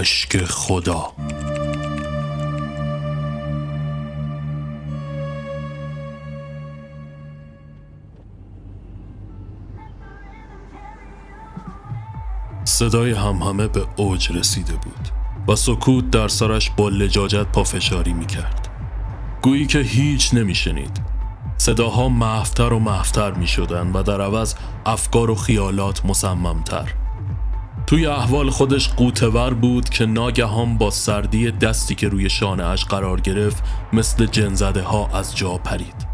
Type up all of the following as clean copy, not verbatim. اشک خدا. صدای همهمه به اوج رسیده بود و سکوت در سرش با لجاجت پافشاری میکرد، گویی که هیچ نمیشنید. صداها محوتر و محوتر میشدن و در عوض افکار و خیالات مصممتر. توی احوال خودش قوتور بود که ناگهان با سردی دستی که روی شانه‌اش قرار گرفت مثل جن‌زده ها از جا پرید.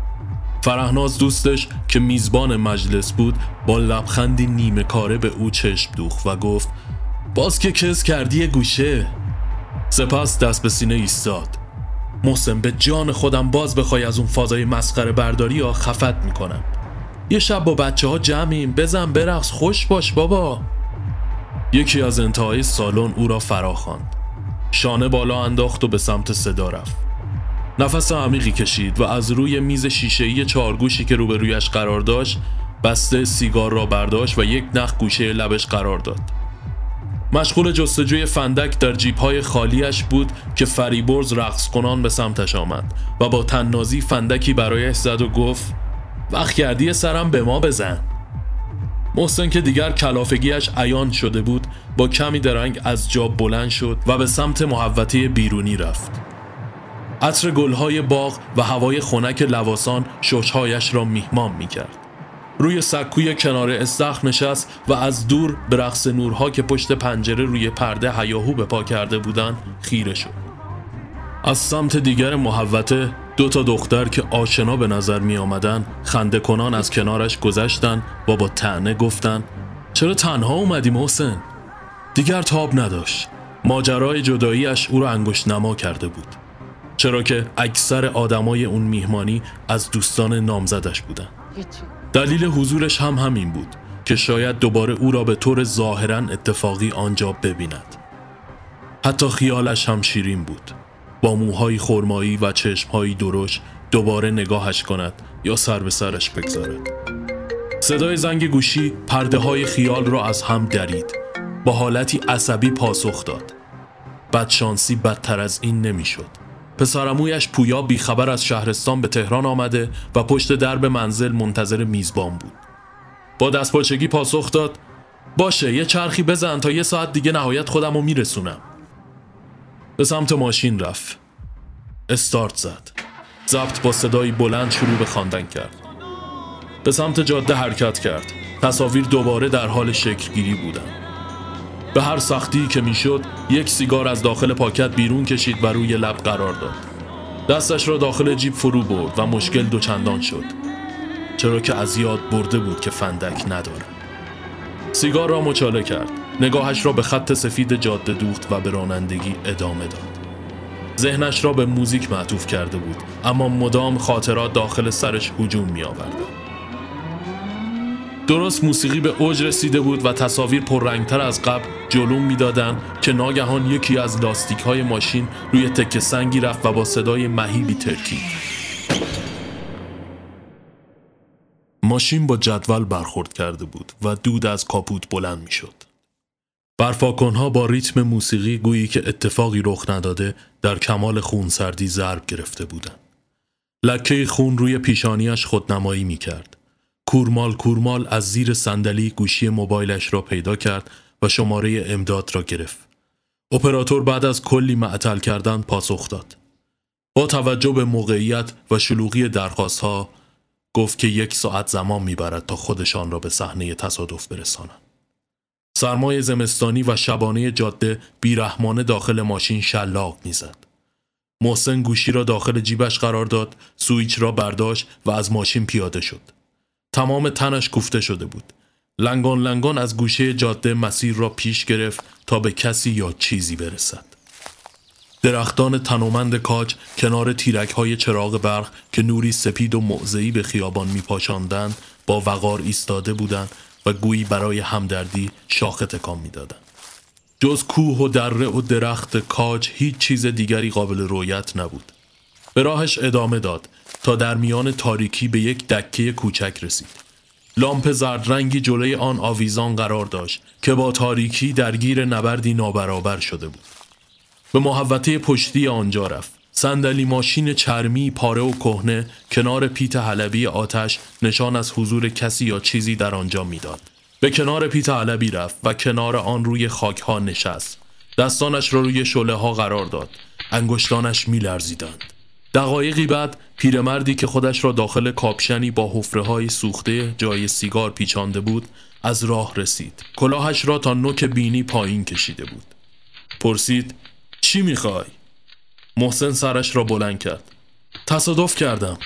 فرحناز دوستش که میزبان مجلس بود با لبخندی نیمه کاره به او چشم دوخت و گفت باز که کس کردی گوشه. سپس دست به سینه ایستاد. محسن، به جان خودم باز بخوای از اون فازای مسخره برداری ها خفت میکنم. یه شب با بچه ها جمعیم، بزن برقص، خوش باش بابا. یکی از انتهای سالن او را فرا خواند. شانه بالا انداخت و به سمت صدا رفت. نفس عمیقی کشید و از روی میز شیشه‌ای چارگوشی که روبرویش قرار داشت بسته سیگار را برداشت و یک نخ گوشه لبش قرار داد. مشغول جستجوی فندک در جیب‌های خالیش بود که فریبرز رقص کنان به سمتش آمد و با طنازی فندکی برایش زد و گفت وقت کردی سرم به ما بزن. محسن که دیگر کلافگیش عیان شده بود با کمی درنگ از جا بلند شد و به سمت محوطه بیرونی رفت. عطر گلهای باغ و هوای خنک لواسان ششهایش را میهمان میکرد. روی سکوی کنار استخر نشست و از دور به رقص نورها که پشت پنجره روی پرده هیاهو به پا کرده بودند خیره شد. از سمت دیگر محوطه دو تا دختر که آشنا به نظر می آمدن خنده کنان از کنارش گذشتن و با طعنه گفتن چرا تنها اومدی محسن؟ دیگر تاب نداشت. ماجرای جداییش او را انگشت نما کرده بود، چرا که اکثر آدمای اون میهمانی از دوستان نامزدش بودن. دلیل حضورش هم همین بود که شاید دوباره او را به طور ظاهراً اتفاقی آنجا ببیند. حتی خیالش هم شیرین بود، با موهای خرمایی و چشم‌های درشت دوباره نگاهش کند یا سر به سرش بگذارد. صدای زنگ گوشی پرده‌های خیال را از هم درید. با حالتی عصبی پاسخ داد. بدشانسی بدتر از این نمی‌شد. پسرعمویش پویا بیخبر از شهرستان به تهران آمده و پشت درب منزل منتظر میزبان بود. با دستپاچگی پاسخ داد باشه یه چرخی بزن تا یه ساعت دیگه نهایت خودم رو میرسونم. به سمت ماشین رفت. استارت زد. ضبط با صدایی بلند شروع به خواندن کرد. به سمت جاده حرکت کرد. تصاویر دوباره در حال شکلگیری بودند. به هر سختی که میشد یک سیگار از داخل پاکت بیرون کشید و روی لب قرار داد. دستش را داخل جیب فرو برد و مشکل دوچندان شد، چرا که از یاد برده بود که فندک نداره. سیگار را مچاله کرد. نگاهش را به خط سفید جاده دوخت و به رانندگی ادامه داد. ذهنش را به موزیک معطوف کرده بود، اما مدام خاطرات داخل سرش هجوم می آورد. درست موسیقی به اوج رسیده بود و تصاویر پررنگتر از قبل جلوم میدادن که ناگهان یکی از لاستیک‌های ماشین روی تکه سنگی رفت و با صدای مهیبی ترکید. ماشین با جدول برخورد کرده بود و دود از کاپوت بلند میشد. برفاکنها با ریتم موسیقی گویی که اتفاقی رخ نداده در کمال خونسردی ضرب گرفته بودند. لکه خون روی پیشانیش خودنمایی میکرد. کورمال از زیر صندلی گوشی موبایلش را پیدا کرد و شماره امداد را گرفت. اپراتور بعد از کلی معطل کردن پاسخ داد. با توجه به موقعیت و شلوغی درخواست‌ها گفت که 1 ساعت زمان می‌برد تا خودشان را به صحنه تصادف برسانند. سرمای زمستانی و شبانه جاده بی‌رحمانه داخل ماشین شلاق می‌زد. محسن گوشی را داخل جیبش قرار داد، سوئیچ را برداشت و از ماشین پیاده شد. تمام تنش کوفته شده بود. لنگان از گوشه جاده مسیر را پیش گرفت تا به کسی یا چیزی برسد. درختان تنومند کاج کنار تیرک‌های چراغ برق که نوری سپید و موزعی به خیابان می‌پاشاندند با وقار ایستاده بودند و گویی برای همدردی شاخه تکان می‌دادند. جز کوه و دره و درخت کاج هیچ چیز دیگری قابل رؤیت نبود. به راهش ادامه داد تا در میان تاریکی به یک دکه کوچک رسید. لامپ زرد رنگی جلوی آن آویزان قرار داشت که با تاریکی درگیر نبردی نابرابر شده بود. به محوطه پشتی آنجا رفت. صندلی ماشین چرمی پاره و کهنه کنار پیت حلبی آتش نشان از حضور کسی یا چیزی در آنجا میداد. به کنار پیت حلبی رفت و کنار آن روی خاک ها نشست. دستانش را روی شعله ها قرار داد. انگشتانش میلرزیدند. دقایقی بعد پیرمردی که خودش را داخل کاپشنی با حفره‌های سوخته جای سیگار پیچانده بود از راه رسید. کلاهش را تا نوک بینی پایین کشیده بود. پرسید: چی میخوای؟ محسن سرش را بلند کرد. تصادف کردم.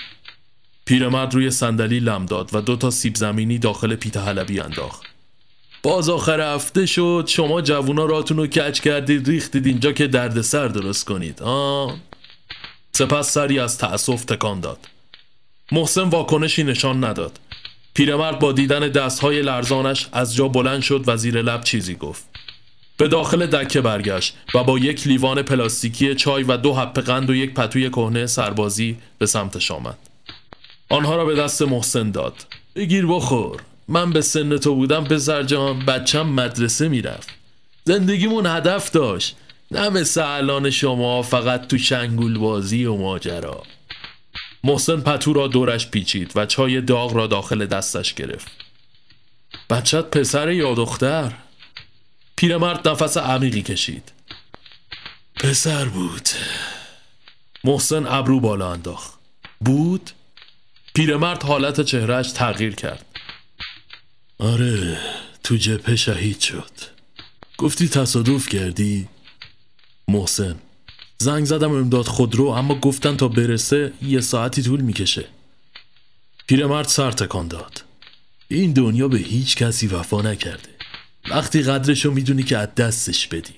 پیرمرد روی صندلی لم داد و 2 تا سیب زمینی داخل پیت حلبی انداخت. باز آخر هفته شد شما جوونا راتون رو کج کردید ریختید اینجا که دردسر درست کنید. سپس سری از تأسف تکان داد. محسن واکنشی نشان نداد. پیرمرد با دیدن دستهای لرزانش از جا بلند شد و زیر لب چیزی گفت. به داخل دکه برگشت و با 1 لیوان پلاستیکی چای و 2 حبه قند و 1 پتوی کهنه سربازی به سمتش آمد. آنها را به دست محسن داد. بگیر بخور. من به سن تو بودم پسر جان بچم مدرسه میرفت. زندگیمون هدف داشت. نه مثل الان شما فقط تو شنگول بازی و ماجرا. محسن پتو را دورش پیچید و چای داغ را داخل دستش گرفت. بچت پسر یا دختر؟ پیرمرد نفس عمیقی کشید. پسر بود. محسن ابرو بالا انداخت. بود؟ پیرمرد حالت چهرهش تغییر کرد. آره تو جبهه شهید شد. گفتی تصادف کردی؟ محسن: زنگ زدم امداد خودرو اما گفتن تا برسه 1 ساعتی طول میکشه. پیرمرد سر تکان داد. این دنیا به هیچ کسی وفا نکرده. وقتی قدرشو میدونی که از دستش بدی.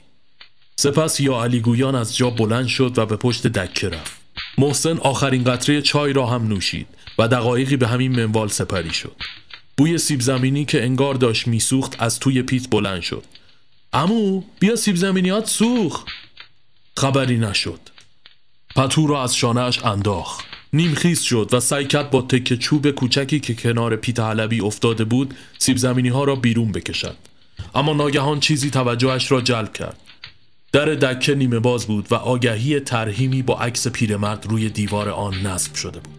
سپس یا علی گویان از جا بلند شد و به پشت دکه رفت. محسن آخرین قطره چای را هم نوشید و دقایقی به همین منوال سپری شد. بوی سیب زمینی که انگار داشت میسوخت از توی پیت بلند شد. عمو بیا سیب زمینیات سوخت. خبری نشد. پتو را از شانه‌اش انداخت. نیمخیز شد و سعی کرد با تکه چوب کوچکی که کنار پیت حلبی افتاده بود سیب زمینی ها را بیرون بکشد. اما ناگهان چیزی توجهش را جلب کرد. در دکه نیمه باز بود و آگهی ترحیمی با عکس پیرمرد روی دیوار آن نصب شده بود.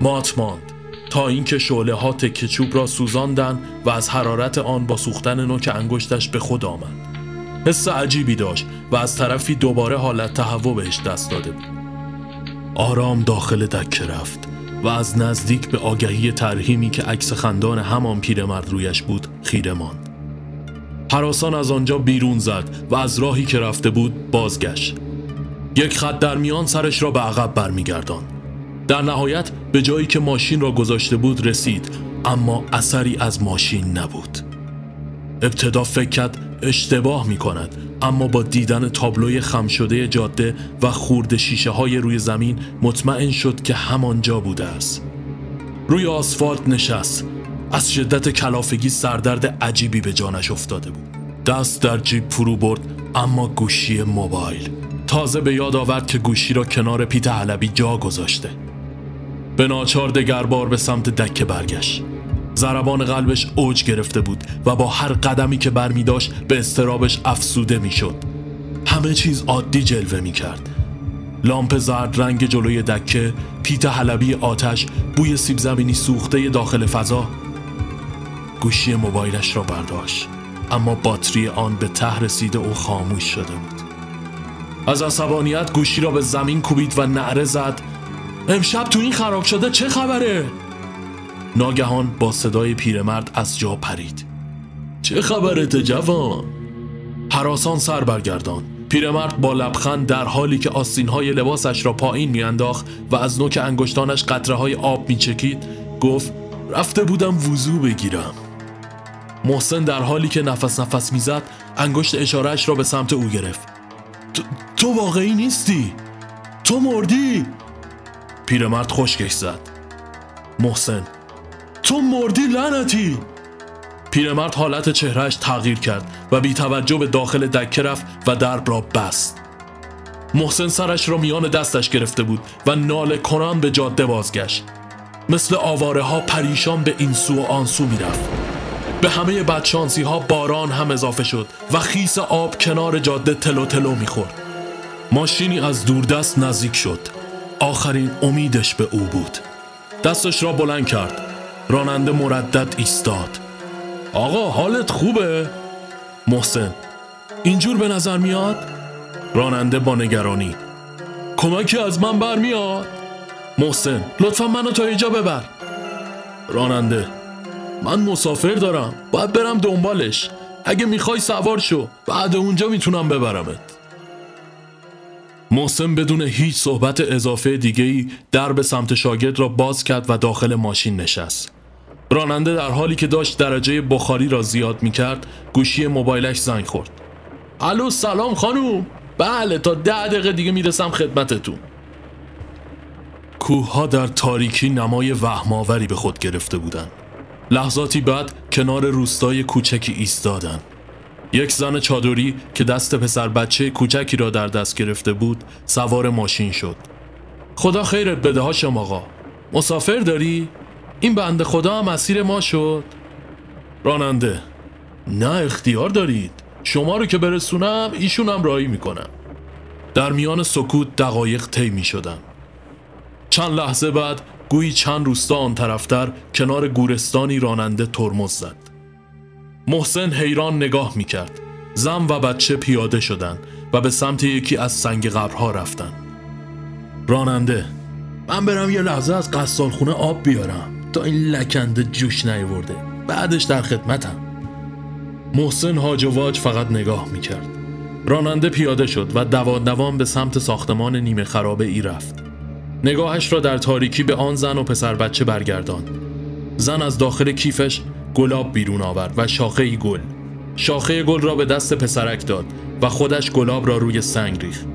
مات ماند تا اینکه شعله ها تکه چوب را سوزاندن و از حرارت آن با سوختن نوک انگشتش به خود آمد. حس عجیبی داشت و از طرفی دوباره حالت تهوع بهش دست داده بود. آرام داخل دکه رفت و از نزدیک به آگهی ترحیمی که عکس خندان همان پیرمرد رویش بود خیره ماند. هراسان از آنجا بیرون زد و از راهی که رفته بود بازگشت. 1 خط در میان سرش را به عقب برمیگرداند. در نهایت به جایی که ماشین را گذاشته بود رسید اما اثری از ماشین نبود. ابتدا فکر کرد اشتباه می کند اما با دیدن تابلوی خم شده جاده و خورد شیشه های روی زمین مطمئن شد که همانجا بوده است. روی آسفالت نشست. از شدت کلافگی سردرد عجیبی به جانش افتاده بود. دست در جیب فرو برد اما گوشی موبایل. تازه به یاد آورد که گوشی را کنار پیت حلبی جا گذاشته. به ناچار دگربار به سمت دکه برگشت. ضربان قلبش اوج گرفته بود و با هر قدمی که برمی‌داشت به اضطرابش افسوده می‌شد. همه چیز عادی جلوه می‌کرد. لامپ زرد رنگ جلوی دکه، پیت حلبی آتش، بوی سیب زمینی سوخته داخل فضا. گوشی موبایلش را برداشت اما باتری آن به ته رسیده و خاموش شده بود. از عصبانیت گوشی را به زمین کوبید و نعره زد: امشب تو این خراب شده چه خبره؟ ناگهان با صدای پیرمرد از جا پرید. چه خبرت جوان؟ هراسان سر برگردان. پیرمرد با لبخند در حالی که آستین‌های لباسش را پایین میانداخت و از نوک انگشتانش قطره‌های آب میچکید گفت: رفته بودم وضو بگیرم. محسن در حالی که نفس میزد انگشت اشارهش را به سمت او گرفت. تو واقعی نیستی. تو مردی. پیرمرد خشکش زد. محسن: تو مردی لعنتی. پیرمرد حالت چهرهش تغییر کرد و بی توجه به داخل دکه رفت و درب را بست. محسن سرش را میان دستش گرفته بود و ناله کنان به جاده بازگشت. مثل آواره ها پریشان به این سو و آن سو می رفت. به همه بدشانسی ها باران هم اضافه شد و خیس آب کنار جاده تلو تلو می خورد. ماشینی از دوردست نزدیک شد. آخرین امیدش به او بود. دستش را بلند کرد. راننده مردد ایستاد. آقا حالت خوبه؟ محسن: اینجور به نظر میاد؟ راننده با نگرانی: کمکی از من برمیاد؟ محسن: لطفا منو تا اینجا ببر. راننده: من مسافر دارم، باید برم دنبالش. اگه میخوای سوار شو، بعد اونجا میتونم ببرمت. محسن بدون هیچ صحبت اضافه دیگه‌ای در به سمت شاگرد را باز کرد و داخل ماشین نشست. راننده در حالی که داشت درجه بخاری را زیاد میکرد، گوشی موبایلش زنگ خورد. الو، سلام خانوم. بله، تا 10 دقیقه دیگه میرسم خدمتتون. کوه‌ها در تاریکی نمای وهم‌آوری به خود گرفته بودند. لحظاتی بعد کنار روستای کوچکی ایستادند. یک زن چادری که دست پسر بچه کوچکی را در دست گرفته بود، سوار ماشین شد. خدا خیرت بده هاشم آقا. مسافر داری؟ این بنده خدا هم اسیر ما شد. راننده: نه اختیار دارید. شما رو که برسونم ایشونم راهی میکنم. در میان سکوت دقایق طی میشدن. چند لحظه بعد گویی چند روستا آن طرفتر کنار گورستانی راننده ترمز زد. محسن حیران نگاه میکرد. زن و بچه پیاده شدند و به سمت یکی از سنگ قبرها رفتن. راننده: من برم یه لحظه از قصالخونه آب بیارم تا این لکنده جوش نیورده، بعدش در خدمتم. محسن هاج و واج فقط نگاه میکرد. راننده پیاده شد و دوان به سمت ساختمان نیمه خرابه ای رفت. نگاهش را در تاریکی به آن زن و پسر بچه برگرداند. زن از داخل کیفش گلاب بیرون آورد و شاخه‌ای گل. شاخه گل را به دست پسرک داد و خودش گلاب را روی سنگ ریخت.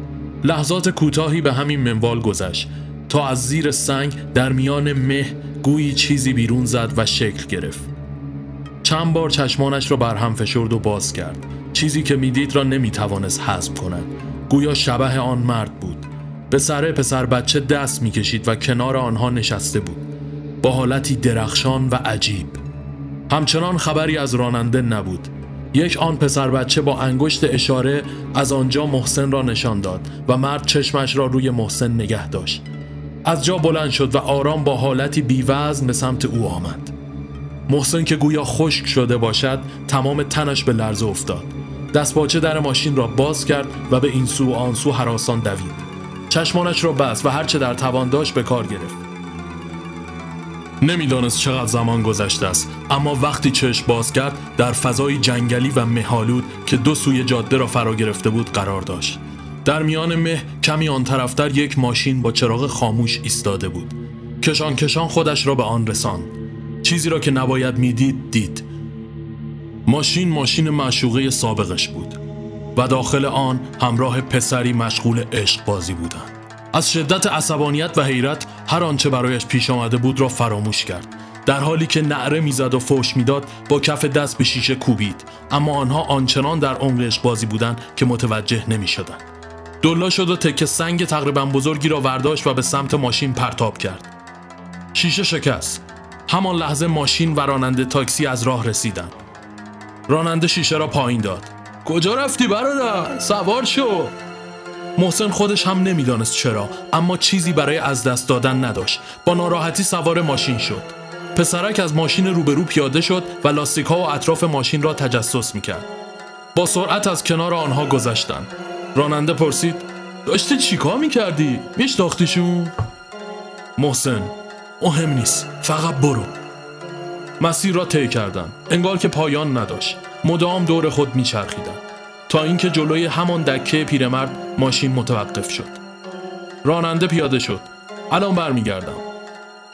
لحظات کوتاهی به همین منوال گذشت تا از زیر سنگ در میان مه گویی چیزی بیرون زد و شکل گرفت. چند بار چشمانش را بر هم فشرد و باز کرد. چیزی که میدید را نمیتوانست حذف کند. گویا شبح آن مرد بود. به سر پسر بچه دست میکشید و کنار آنها نشسته بود، با حالتی درخشان و عجیب. همچنان خبری از راننده نبود. یک آن پسر بچه با انگشت اشاره از آنجا محسن را نشان داد و مرد چشمش را روی محسن نگه داشت. از جا بلند شد و آرام با حالتی بی‌وزن به سمت او آمد. محسن که گویا خشک شده باشد، تمام تنش به لرزه افتاد. دستپاچه در ماشین را باز کرد و به این سو و آن سو هراسان دوید. چشمانش را بست و هرچه در توان داشت به کار گرفت. نمیدانست چقدر زمان گذشته است، اما وقتی چشم باز کرد در فضای جنگلی و مه‌آلود که دو سوی جاده را فرا گرفته بود قرار داشت. در میان مه کمی آن طرفتر یک ماشین با چراغ خاموش ایستاده بود. کشان کشان خودش را به آن رساند. چیزی را که نباید میدید دید. ماشین معشوقه سابقش بود و داخل آن همراه پسری مشغول عشق بازی بودند. از شدت عصبانیت و حیرت هر آنچه برایش پیش آمده بود را فراموش کرد. در حالی که نعره میزد و فحش میداد، با کف دست به شیشه کوبید، اما آنها آنچنان در عمق عشق بازی بودند که متوجه نمیشدند. دلا شد و تکه سنگ تقریبا بزرگی را برداشت و به سمت ماشین پرتاب کرد. شیشه شکست. همان لحظه ماشین و راننده تاکسی از راه رسیدند. راننده شیشه را پایین داد. کجا رفتی برادر؟ سوار شو. محسن خودش هم نمیدانست چرا، اما چیزی برای از دست دادن نداشت. با ناراحتی سوار ماشین شد. پسرک از ماشین روبرو پیاده شد و لاستیک‌ها و اطراف ماشین را تجسس میکرد. با سرعت از کنار آنها گذشتند. راننده پرسید: داشتی چیکار میکردی؟ میشناختیشون؟ محسن: مهم نیست، فقط برو. مسیر را طی کردند، انگار که پایان نداشت. مدام دور خود میچرخیدند تا اینکه جلوی همان دکه پیرمرد ماشین متوقف شد. راننده پیاده شد. الان برمیگردم.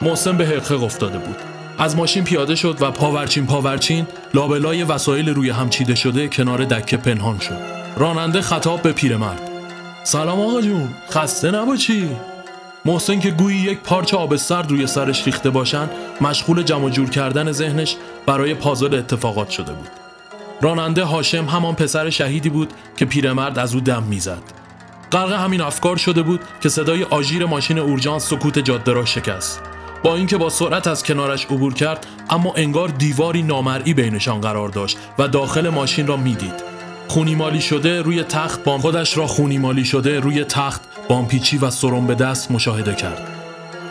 محسن به حلقه افتاده بود. از ماشین پیاده شد و پاورچین لابلای وسایل روی هم چیده شده کنار دکه پنهان شد. راننده خطاب به پیرمرد: سلام آقا جون، خسته نباشی. محسن که گویی یک پارچه آب سرد روی سرش ریخته باشن، مشغول جمع جور کردن ذهنش برای پازل اتفاقات شده بود. راننده هاشم همان پسر شهیدی بود که پیرمرد از او دم میزد. غرق همین افکار شده بود که صدای آژیر ماشین اورژانس سکوت جاده را شکست. با اینکه با سرعت از کنارش عبور کرد، اما انگار دیواری نامرئی بینشان قرار داشت و داخل ماشین را میدید. خونی مالی شده روی تخت بامپیچی و سرم به دست مشاهده کرد.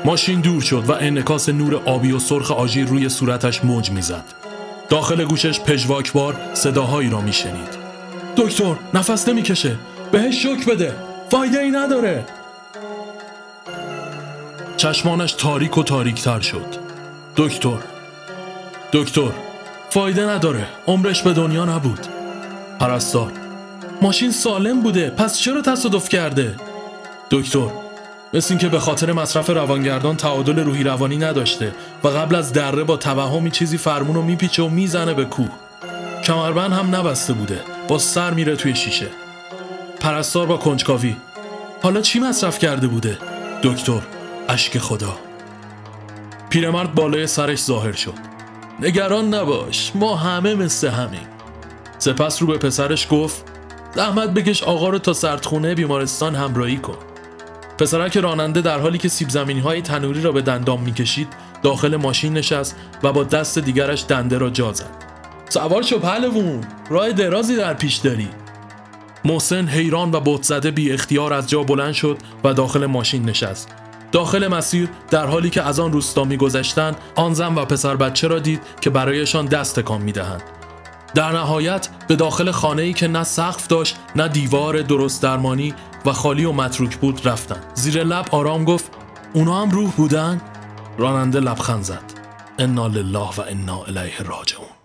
ماشین دور شد و انعکاس نور آبی و سرخ آژیر روی صورتش موج میزد. داخل گوشش پژواکبار صداهایی را میشنید. دکتر نفس نمیکشه، بهش شوک بده، فایده ای نداره. چشمانش تاریک و تاریکتر شد. دکتر فایده نداره، عمرش به دنیا نبود. پرستار ماشین سالم بوده، پس چرا تصادف کرده؟ دکتر مثل این که به خاطر مصرف روانگردان تعادل روحی روانی نداشته و قبل از دره با توهمی چیزی فرمون رو میپیچه و میزنه به کوه. کمربند هم نبسته بوده، با سر میره توی شیشه. پرستار با کنجکاوی حالا چی مصرف کرده بوده؟ دکتر اشک خدا. پیرمرد بالای سرش ظاهر شد. نگران نباش، ما همه مثل همین. سپس رو به پسرش گفت زحمت بکش آقا رو تا سردخونه بیمارستان همراهی کن. پسرک راننده در حالی که سیب زمینی‌های تنوری را به دندان می‌کشید داخل ماشین نشست و با دست دیگرش دنده را جا زد. سوار شو پهلوون، راه درازی در پیش داری. محسن حیران و بت‌زده بی اختیار از جا بلند شد و داخل ماشین نشست. داخل مسیر در حالی که از آن روستا می‌گذشتند، آن زن و پسر بچه را دید که برایشان دست تکان می‌دهند. در نهایت به داخل خانه‌ای که نه سقف داشت نه دیوار درست درمانی و خالی و متروک بود رفتن. زیر لب آرام گفت اونا هم روح بودن؟ راننده لبخند زد. انا لله و انا الیه راجعون.